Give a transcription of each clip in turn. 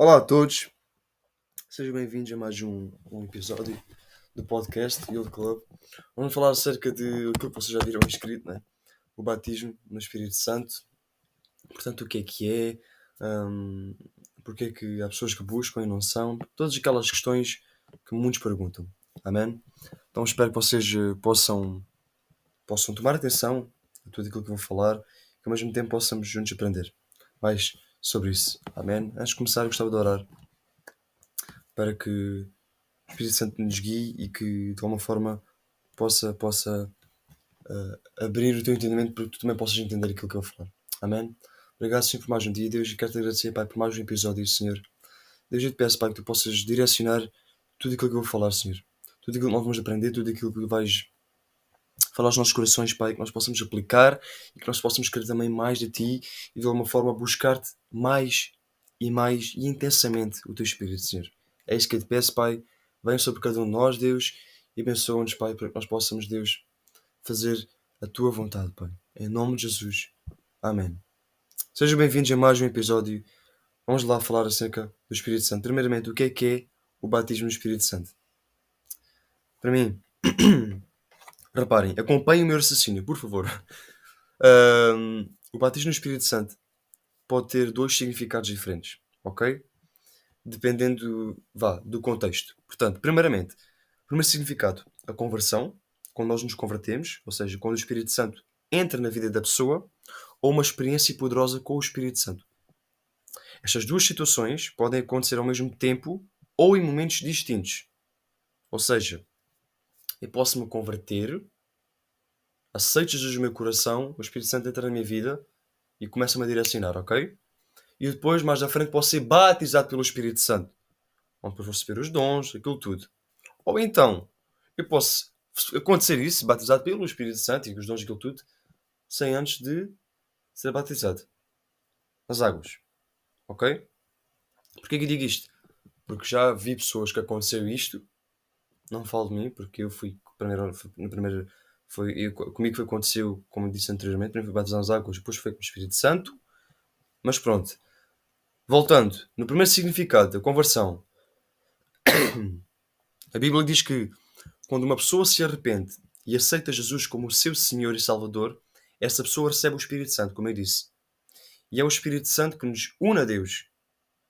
Olá a todos, sejam bem-vindos a mais um episódio do podcast Yield Club. Vamos falar acerca de aquilo que vocês já viram escrito, né? O batismo no Espírito Santo. Portanto, o que é, porque é que há pessoas que buscam e não são, todas aquelas questões que muitos perguntam. Amém? Então espero que vocês possam tomar atenção a tudo aquilo que eu vou falar, que ao mesmo tempo possamos juntos aprender mais sobre isso. Amém? Antes de começar, eu gostava de orar para que o Espírito Santo nos guie e que de alguma forma possa abrir o teu entendimento para que tu também possas entender aquilo que eu vou falar. Amém? Obrigado, Senhor, por mais um dia, Deus, e quero-te agradecer, Pai, por mais um episódio, Senhor. Deus, eu te peço, Pai, que tu possas direcionar tudo aquilo que eu vou falar, Senhor. Tudo aquilo que nós vamos aprender, tudo aquilo que vais falar aos nossos corações, Pai, que nós possamos aplicar e que nós possamos querer também mais de Ti e de alguma forma buscar-te mais e mais e intensamente o Teu Espírito, Senhor. É isso que eu te peço, Pai. Venha sobre cada um de nós, Deus, e abençoa-nos, Pai, para que nós possamos, Deus, fazer a Tua vontade, Pai. Em nome de Jesus. Amém. Sejam bem-vindos a mais um episódio. Vamos lá falar acerca do Espírito Santo. Primeiramente, o que é o batismo no Espírito Santo? Para mim, reparem, acompanhem o meu raciocínio, por favor. O batismo no Espírito Santo pode ter dois significados diferentes, ok? Dependendo do contexto. Portanto, primeiramente, o primeiro significado, a conversão, quando nós nos convertemos, ou seja, quando o Espírito Santo entra na vida da pessoa, ou uma experiência poderosa com o Espírito Santo. Estas duas situações podem acontecer ao mesmo tempo ou em momentos distintos. Ou seja, eu posso me converter, aceito Jesus no meu coração, o Espírito Santo entra na minha vida e começa-me a direcionar, ok? E depois, mais à frente, posso ser batizado pelo Espírito Santo, onde depois vou receber os dons, aquilo tudo. Ou então, eu posso acontecer isso, batizado pelo Espírito Santo e os dons, aquilo tudo, sem antes de ser batizado nas águas, ok? Porquê que eu digo isto? Porque já vi pessoas que aconteceu isto. Não falo de mim, porque eu fui comigo foi aconteceu, como disse anteriormente, primeiro fui batizado nas águas, depois foi com o Espírito Santo. Mas pronto, voltando, no primeiro significado da conversão, a Bíblia diz que quando uma pessoa se arrepende e aceita Jesus como o seu Senhor e Salvador, essa pessoa recebe o Espírito Santo, como eu disse. E é o Espírito Santo que nos une a Deus.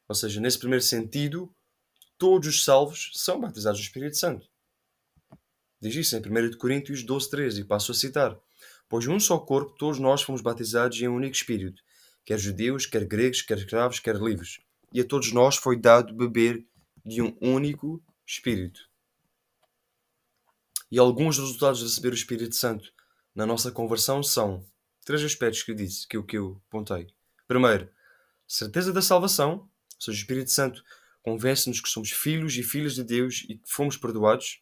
Ou seja, nesse primeiro sentido, todos os salvos são batizados no Espírito Santo. Diz isso em 1 Coríntios 12:13, e passo a citar. Pois num só corpo todos nós fomos batizados em um único Espírito, quer judeus, quer gregos, quer escravos, quer livres. E a todos nós foi dado beber de um único Espírito. E alguns dos resultados de receber o Espírito Santo na nossa conversão são três aspectos que eu disse, que eu apontei. Primeiro, certeza da salvação, ou seja, o Espírito Santo convence-nos que somos filhos e filhas de Deus e que fomos perdoados.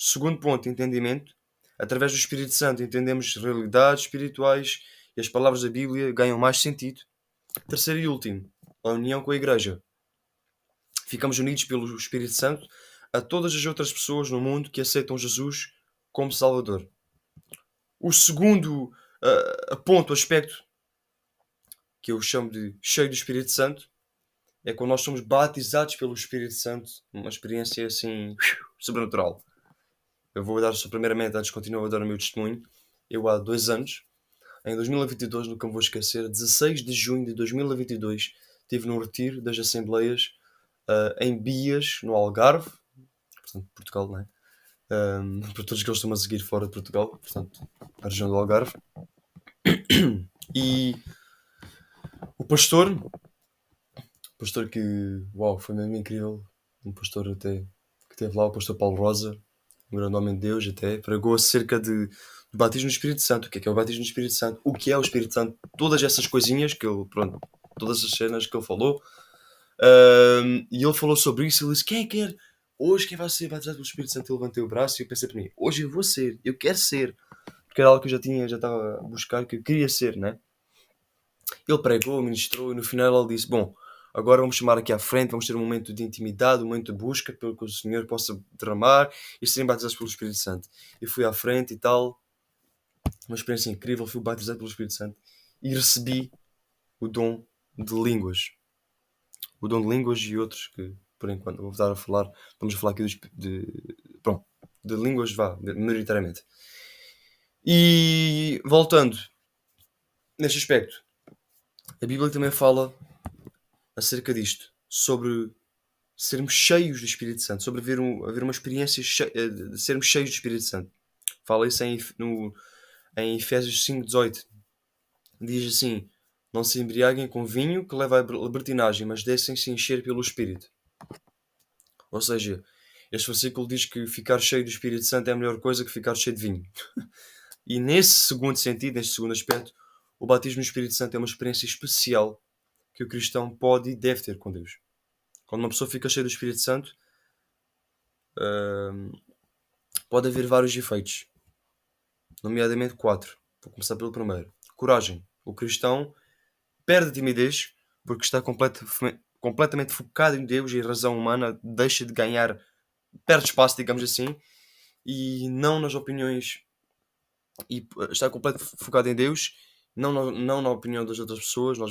Segundo ponto, entendimento. Através do Espírito Santo entendemos realidades espirituais e as palavras da Bíblia ganham mais sentido. Terceiro e último, a união com a Igreja. Ficamos unidos pelo Espírito Santo a todas as outras pessoas no mundo que aceitam Jesus como Salvador. O segundo ponto, aspecto, que eu chamo de cheio do Espírito Santo, é quando nós somos batizados pelo Espírito Santo, uma experiência assim, sobrenatural. Eu vou dar só primeiramente, antes de continuar a dar o meu testemunho, eu há 2 anos, em 2022, nunca me vou esquecer, 16 de junho de 2022, estive num retiro das Assembleias em Bias, no Algarve, portanto, Portugal, não é? Para todos que eles estão a seguir fora de Portugal, portanto, a região do Algarve. E o pastor que, uau, foi mesmo incrível, um pastor até que teve lá, o pastor Paulo Rosa, um grande homem de Deus, até pregou acerca do batismo no Espírito Santo, o que é o batismo no Espírito Santo, o que é o Espírito Santo, todas essas coisinhas que ele, pronto, todas as cenas que ele falou, e ele falou sobre isso. Ele disse: quem quer? Hoje quem vai ser batizado pelo Espírito Santo? Eu levantei o braço e eu pensei para mim, hoje eu vou ser, eu quero ser. Porque era algo que eu já estava a buscar, que eu queria ser, né? Ele pregou, ministrou e no final ele disse: bom, agora vamos chamar aqui à frente, vamos ter um momento de intimidade, um momento de busca pelo que o Senhor possa derramar e serem batizados pelo Espírito Santo. Eu fui à frente e tal, uma experiência incrível, fui batizado pelo Espírito Santo e recebi o dom de línguas. o dom de línguas e outros que, por enquanto, vou estar a falar. Vamos falar aqui de línguas, maioritariamente. E voltando neste aspecto, a Bíblia também fala acerca disto, sobre sermos cheios do Espírito Santo, sobre haver uma experiência de sermos cheios do Espírito Santo. Fala isso em Efésios 5:18. Diz assim: não se embriaguem com vinho que leva à libertinagem, mas deixem-se encher pelo Espírito. Ou seja, este versículo diz que ficar cheio do Espírito Santo é a melhor coisa que ficar cheio de vinho. E nesse segundo sentido, neste segundo aspecto, o batismo no Espírito Santo é uma experiência especial que o cristão pode e deve ter com Deus. Quando uma pessoa fica cheia do Espírito Santo, pode haver vários efeitos, nomeadamente 4. Vou começar pelo primeiro. Coragem. O cristão perde a timidez porque está completamente focado em Deus, e a razão humana deixa de ganhar, perde espaço, digamos assim, e não nas opiniões, e está completamente focado em Deus, não na opinião das outras pessoas. Nós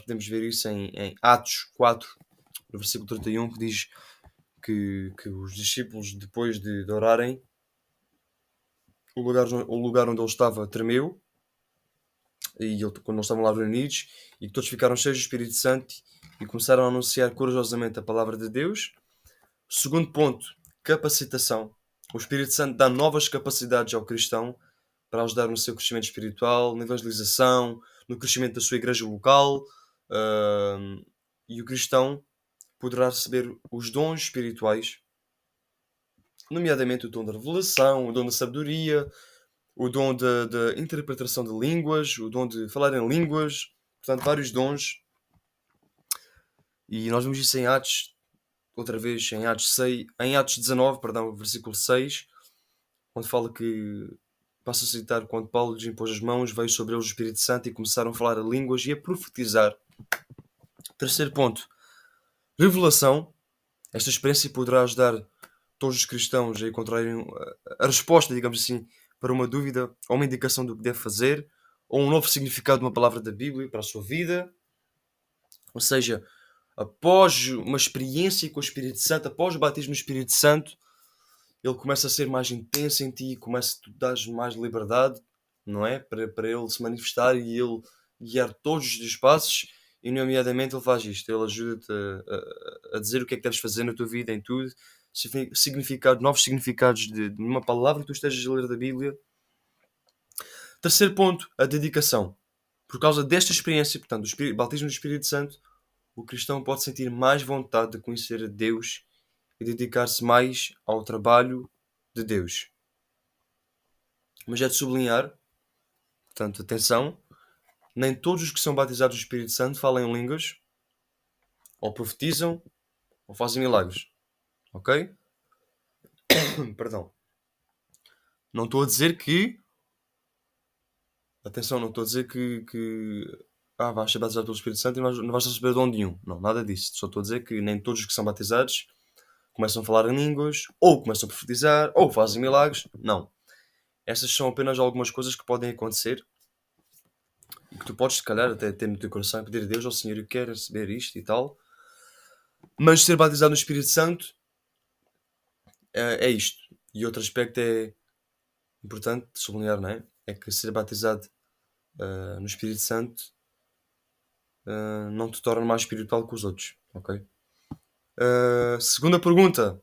podemos ver isso em Atos 4, no versículo 31, que diz que os discípulos, depois de orarem, o lugar onde ele estava tremeu, e quando eles estavam lá reunidos, e que todos ficaram cheios do Espírito Santo e começaram a anunciar corajosamente a palavra de Deus. Segundo ponto, capacitação. O Espírito Santo dá novas capacidades ao cristão para ajudar no seu crescimento espiritual, na evangelização, no crescimento da sua igreja local, e o cristão poderá receber os dons espirituais, nomeadamente o dom da revelação, o dom da sabedoria, o dom da interpretação de línguas, o dom de falar em línguas, portanto, vários dons. E nós vemos isso em Atos, outra vez, em Atos 19, perdão, versículo 6, onde fala que, passo a citar, quando Paulo lhes impôs as mãos, veio sobre eles o Espírito Santo e começaram a falar a línguas e a profetizar. Terceiro ponto, revelação. Esta experiência poderá ajudar todos os cristãos a encontrarem a resposta, digamos assim, para uma dúvida, ou uma indicação do que deve fazer, ou um novo significado de uma palavra da Bíblia para a sua vida. Ou seja, após uma experiência com o Espírito Santo, após o batismo no Espírito Santo, ele começa a ser mais intenso em ti, tu dás mais liberdade, não é? Para ele se manifestar e ele guiar todos os teus passos, e nomeadamente ele faz isto, ele ajuda-te a dizer o que é que deves fazer na tua vida, em tudo, novos significados de uma palavra que tu estejas a ler da Bíblia. Terceiro ponto, a dedicação. Por causa desta experiência, portanto, do batismo do Espírito Santo, o cristão pode sentir mais vontade de conhecer a Deus e dedicar-se mais ao trabalho de Deus. Mas é de sublinhar, portanto, atenção, nem todos os que são batizados do Espírito Santo falam em línguas, ou profetizam, ou fazem milagres. Ok? Perdão. Não estou a dizer que... Atenção, não estou a dizer que... vais ser batizado pelo Espírito Santo e não vais receber dom nenhum. Não, nada disso. Só estou a dizer que nem todos os que são batizados começam a falar em línguas, ou começam a profetizar, ou fazem milagres. Não. Estas são apenas algumas coisas que podem acontecer e que tu podes, se calhar, até ter no teu coração e pedir a Deus: ó Senhor, eu quero receber isto e tal. Mas ser batizado no Espírito Santo é isto. E outro aspecto é importante sublinhar, não é? É que ser batizado no Espírito Santo não te torna mais espiritual que os outros. Ok? Segunda pergunta.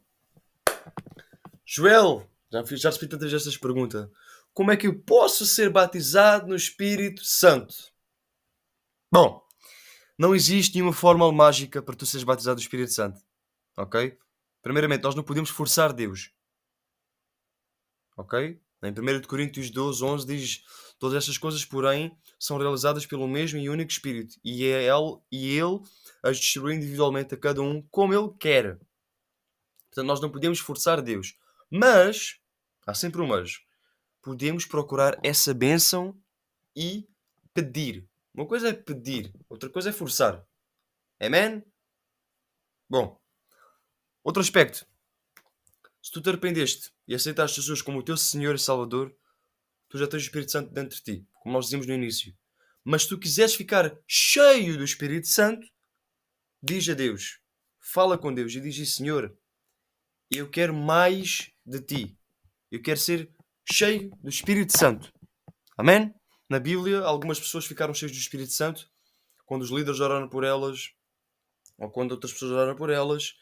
Joel, já recebi tantas vezes esta pergunta. Como é que eu posso ser batizado no Espírito Santo? Bom, não existe nenhuma fórmula mágica para tu seres batizado no Espírito Santo. Ok? Primeiramente, nós não podemos forçar Deus. Ok? Em 1 Coríntios 12:11 diz: todas estas coisas, porém, são realizadas pelo mesmo e único Espírito, e é Ele as distribui individualmente a cada um como Ele quer. Portanto, nós não podemos forçar Deus. Mas, há sempre um mas, podemos procurar essa bênção e pedir. Uma coisa é pedir, outra coisa é forçar. Amém? Bom, outro aspecto. Se tu te arrependeste e aceitaste Jesus como o teu Senhor e Salvador, tu já tens o Espírito Santo dentro de ti, como nós dizíamos no início. Mas se tu quiseres ficar cheio do Espírito Santo, diz a Deus, fala com Deus e diz: Senhor, eu quero mais de ti. Eu quero ser cheio do Espírito Santo. Amém? Na Bíblia, algumas pessoas ficaram cheias do Espírito Santo quando os líderes oraram por elas, ou quando outras pessoas oraram por elas,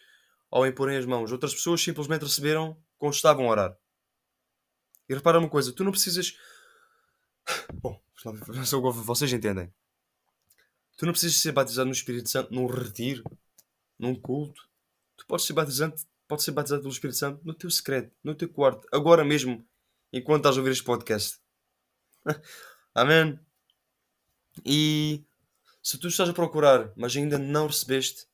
ao imporem as mãos. Outras pessoas simplesmente receberam quando estavam a orar. E repara uma coisa, tu não precisas... Bom, vocês entendem. Tu não precisas ser batizado no Espírito Santo num retiro, num culto. Tu podes ser batizado pelo Espírito Santo no teu secreto, no teu quarto, agora mesmo, enquanto estás a ouvir este podcast. Amém? E se tu estás a procurar, mas ainda não recebeste,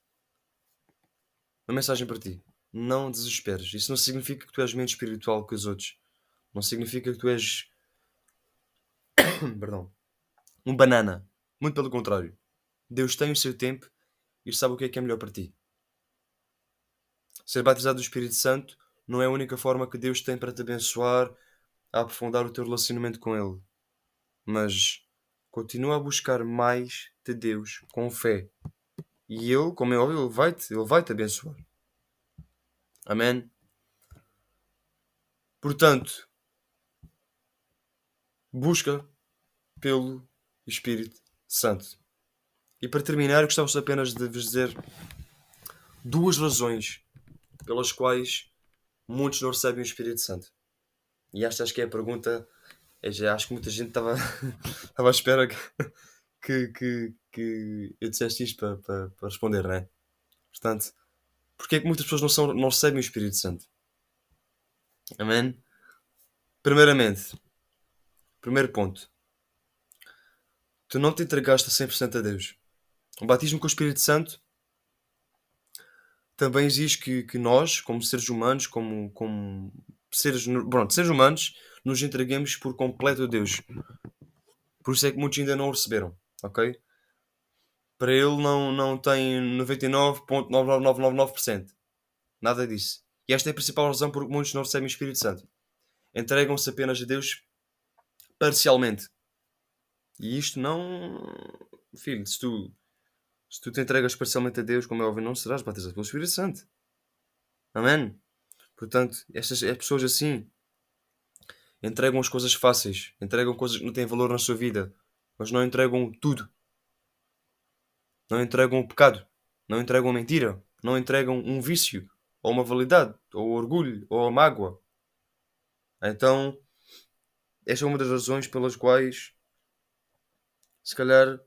uma mensagem para ti: não desesperes. Isso não significa que tu és menos espiritual que os outros. Não significa que tu és perdão, um banana. Muito pelo contrário. Deus tem o seu tempo e sabe o que é melhor para ti. Ser batizado do Espírito Santo não é a única forma que Deus tem para te abençoar, a aprofundar o teu relacionamento com Ele. Mas continua a buscar mais de Deus com fé. E Ele, como é óbvio, Ele vai te abençoar. Amém? Portanto, busca pelo Espírito Santo. E para terminar, gostamos apenas de vos dizer duas razões pelas quais muitos não recebem o Espírito Santo. E esta acho que é a pergunta. Eu já acho que muita gente estava à espera que eu dissesse isto para responder, não é? Portanto, porque é que muitas pessoas não recebem o Espírito Santo? Amém? Primeiramente, primeiro ponto. Tu não te entregaste a 100% a Deus. O batismo com o Espírito Santo também exige que nós, como seres humanos, seres humanos, nos entreguemos por completo a Deus. Por isso é que muitos ainda não o receberam, ok? Para ele não tem 99,99999%. Nada disso. E esta é a principal razão por que muitos não recebem o Espírito Santo. Entregam-se apenas a Deus parcialmente. E isto não... Filho, se tu te entregas parcialmente a Deus, como é óbvio, não serás batizado pelo Espírito Santo. Amém? Portanto, estas pessoas assim entregam as coisas fáceis, entregam coisas que não têm valor na sua vida, mas não entregam tudo. Não entregam o pecado, não entregam a mentira, não entregam um vício, ou uma validade, ou orgulho, ou a mágoa. Então, esta é uma das razões pelas quais, se calhar,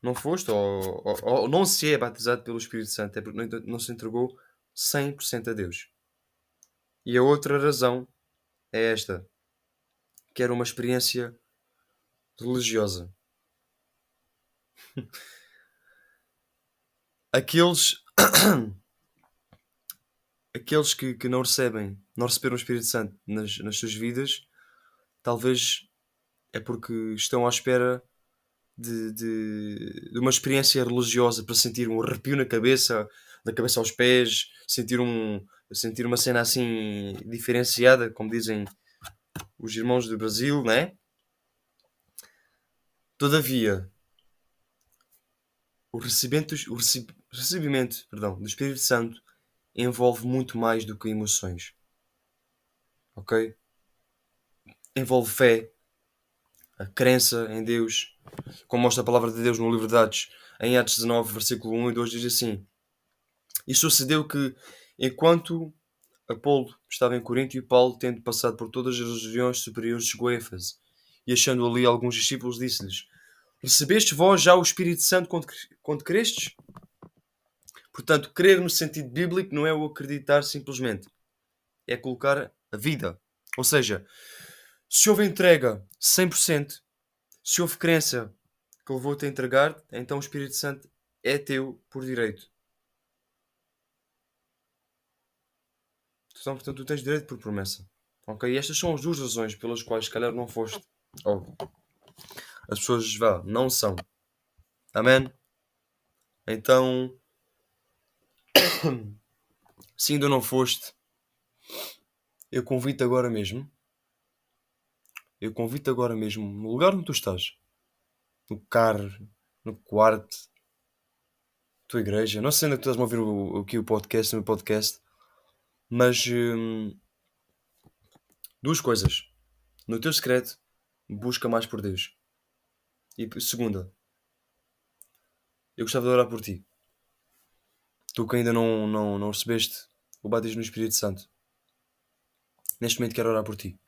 não foste ou não se é batizado pelo Espírito Santo, é porque não se entregou 100% a Deus. E a outra razão é esta, que era uma experiência religiosa. Aqueles que não receberam o Espírito Santo nas suas vidas, talvez é porque estão à espera de uma experiência religiosa para sentir um arrepio na cabeça, da cabeça aos pés, sentir uma cena assim diferenciada, como dizem os irmãos do Brasil, não é? Todavia, o recebimento do Espírito Santo envolve muito mais do que emoções. Ok? Envolve fé, a crença em Deus, como mostra a palavra de Deus no livro de Atos, em Atos 19, versículo 1 e 2, diz assim: E sucedeu que, enquanto Apolo estava em Corinto, e Paulo, tendo passado por todas as regiões superiores, chegou a Éfeso. E achando ali alguns discípulos, disse-lhes: Recebeste vós já o Espírito Santo quando crestes? Portanto, crer no sentido bíblico não é o acreditar simplesmente. É colocar a vida. Ou seja, se houve entrega 100%, se houve crença que levou-te a entregar, então o Espírito Santo é teu por direito. Portanto, tu tens direito por promessa. Ok? E estas são as duas razões pelas quais, se calhar, não foste. Ou as pessoas, não são. Amém? Então, se ainda não foste, eu convido-te agora mesmo. No lugar onde tu estás. No carro, no quarto. tua igreja. Não sei ainda que tu estás a ouvir aqui o meu podcast, mas duas coisas. No teu secreto, busca mais por Deus. E segunda, eu gostava de orar por ti. Tu que ainda não recebeste o batismo no Espírito Santo, neste momento quero orar por ti.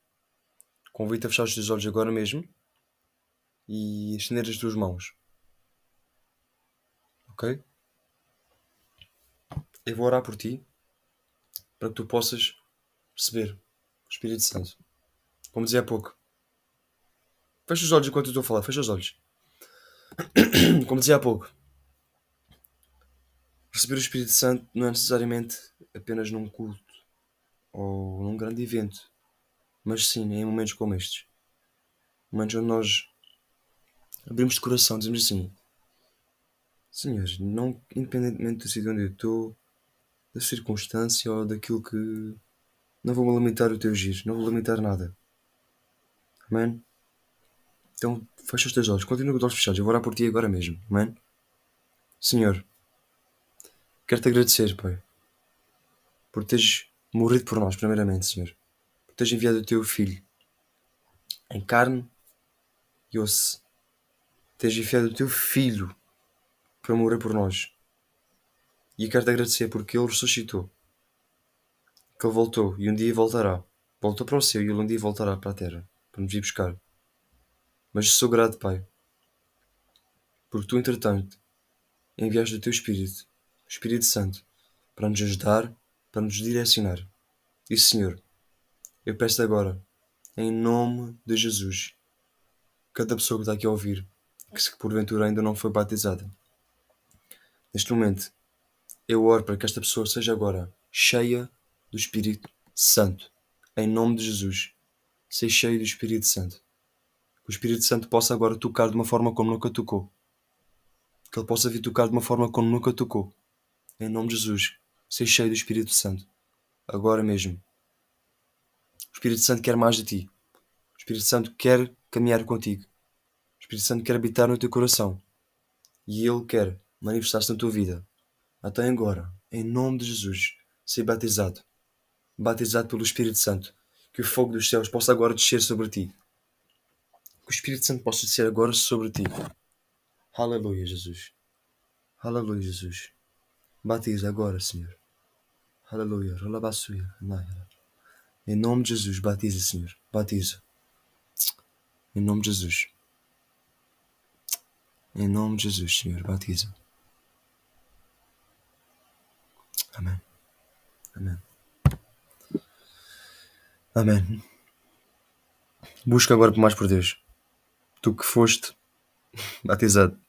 Convido-te a fechar os teus olhos agora mesmo e estender as tuas mãos. Ok? Eu vou orar por ti para que tu possas receber o Espírito Santo. Como dizia há pouco. Fecha os olhos enquanto eu estou a falar. Fecha os olhos. Como dizia há pouco. Receber o Espírito Santo não é necessariamente apenas num culto ou num grande evento, mas sim em momentos como estes. Momentos onde nós abrimos de coração, dizemos assim: Senhor, não, independentemente do sítio onde eu estou, da circunstância ou daquilo que... não vou limitar o teu giro, não vou limitar nada. Amém? Então, fecha os teus olhos, continua com os olhos fechados, eu vou orar por ti agora mesmo. Amém? Senhor, quero-te agradecer, Pai, por teres morrido por nós, primeiramente, Senhor. Por teres enviado o teu Filho em carne e osso. Teres enviado o teu Filho para morrer por nós. E quero-te agradecer porque Ele ressuscitou. Que Ele voltou e um dia voltará. Voltou para o céu e Ele um dia voltará para a terra, para nos ir buscar. Mas sou grato, Pai, porque Tu, entretanto, enviaste o Teu Espírito, o Espírito Santo, para nos ajudar, para nos direcionar. E, Senhor, eu peço-te agora, em nome de Jesus, cada pessoa que está aqui a ouvir, que se porventura ainda não foi batizada, neste momento, eu oro para que esta pessoa seja agora cheia do Espírito Santo. Em nome de Jesus, seja cheia do Espírito Santo. Que o Espírito Santo possa agora tocar de uma forma como nunca tocou. Que Ele possa vir tocar de uma forma como nunca tocou. Em nome de Jesus, seja cheio do Espírito Santo. Agora mesmo. O Espírito Santo quer mais de ti. O Espírito Santo quer caminhar contigo. O Espírito Santo quer habitar no teu coração. E Ele quer manifestar-se na tua vida. Até agora, em nome de Jesus, seja batizado. Batizado pelo Espírito Santo. Que o fogo dos céus possa agora descer sobre ti. Que o Espírito Santo possa descer agora sobre ti. Aleluia, Jesus. Aleluia, Jesus. Batiza agora, Senhor. Aleluia. Em nome de Jesus, batiza, Senhor. Batiza. Em nome de Jesus. Em nome de Jesus, Senhor. Batiza. Amém. Amém. Amém. Busca agora por mais por Deus. Tu que foste batizado.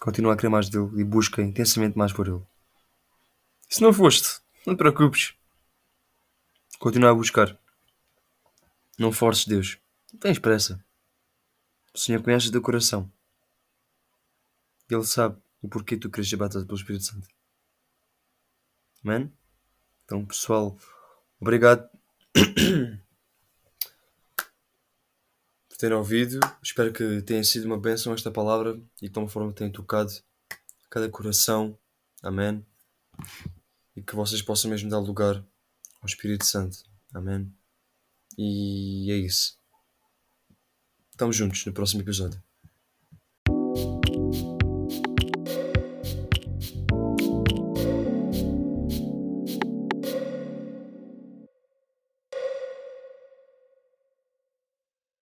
Continua a querer mais dele e busca intensamente mais por ele. Se não foste, não te preocupes. Continua a buscar. Não forces Deus. Não tens pressa. O Senhor conhece o teu coração. Ele sabe o porquê tu queres ser batizado pelo Espírito Santo. Amém? Então, pessoal, obrigado por terem ouvido. Espero que tenha sido uma bênção esta palavra e de uma forma que tenha tocado cada coração. Amém. E que vocês possam mesmo dar lugar ao Espírito Santo. Amém. E é isso. Estamos juntos no próximo episódio.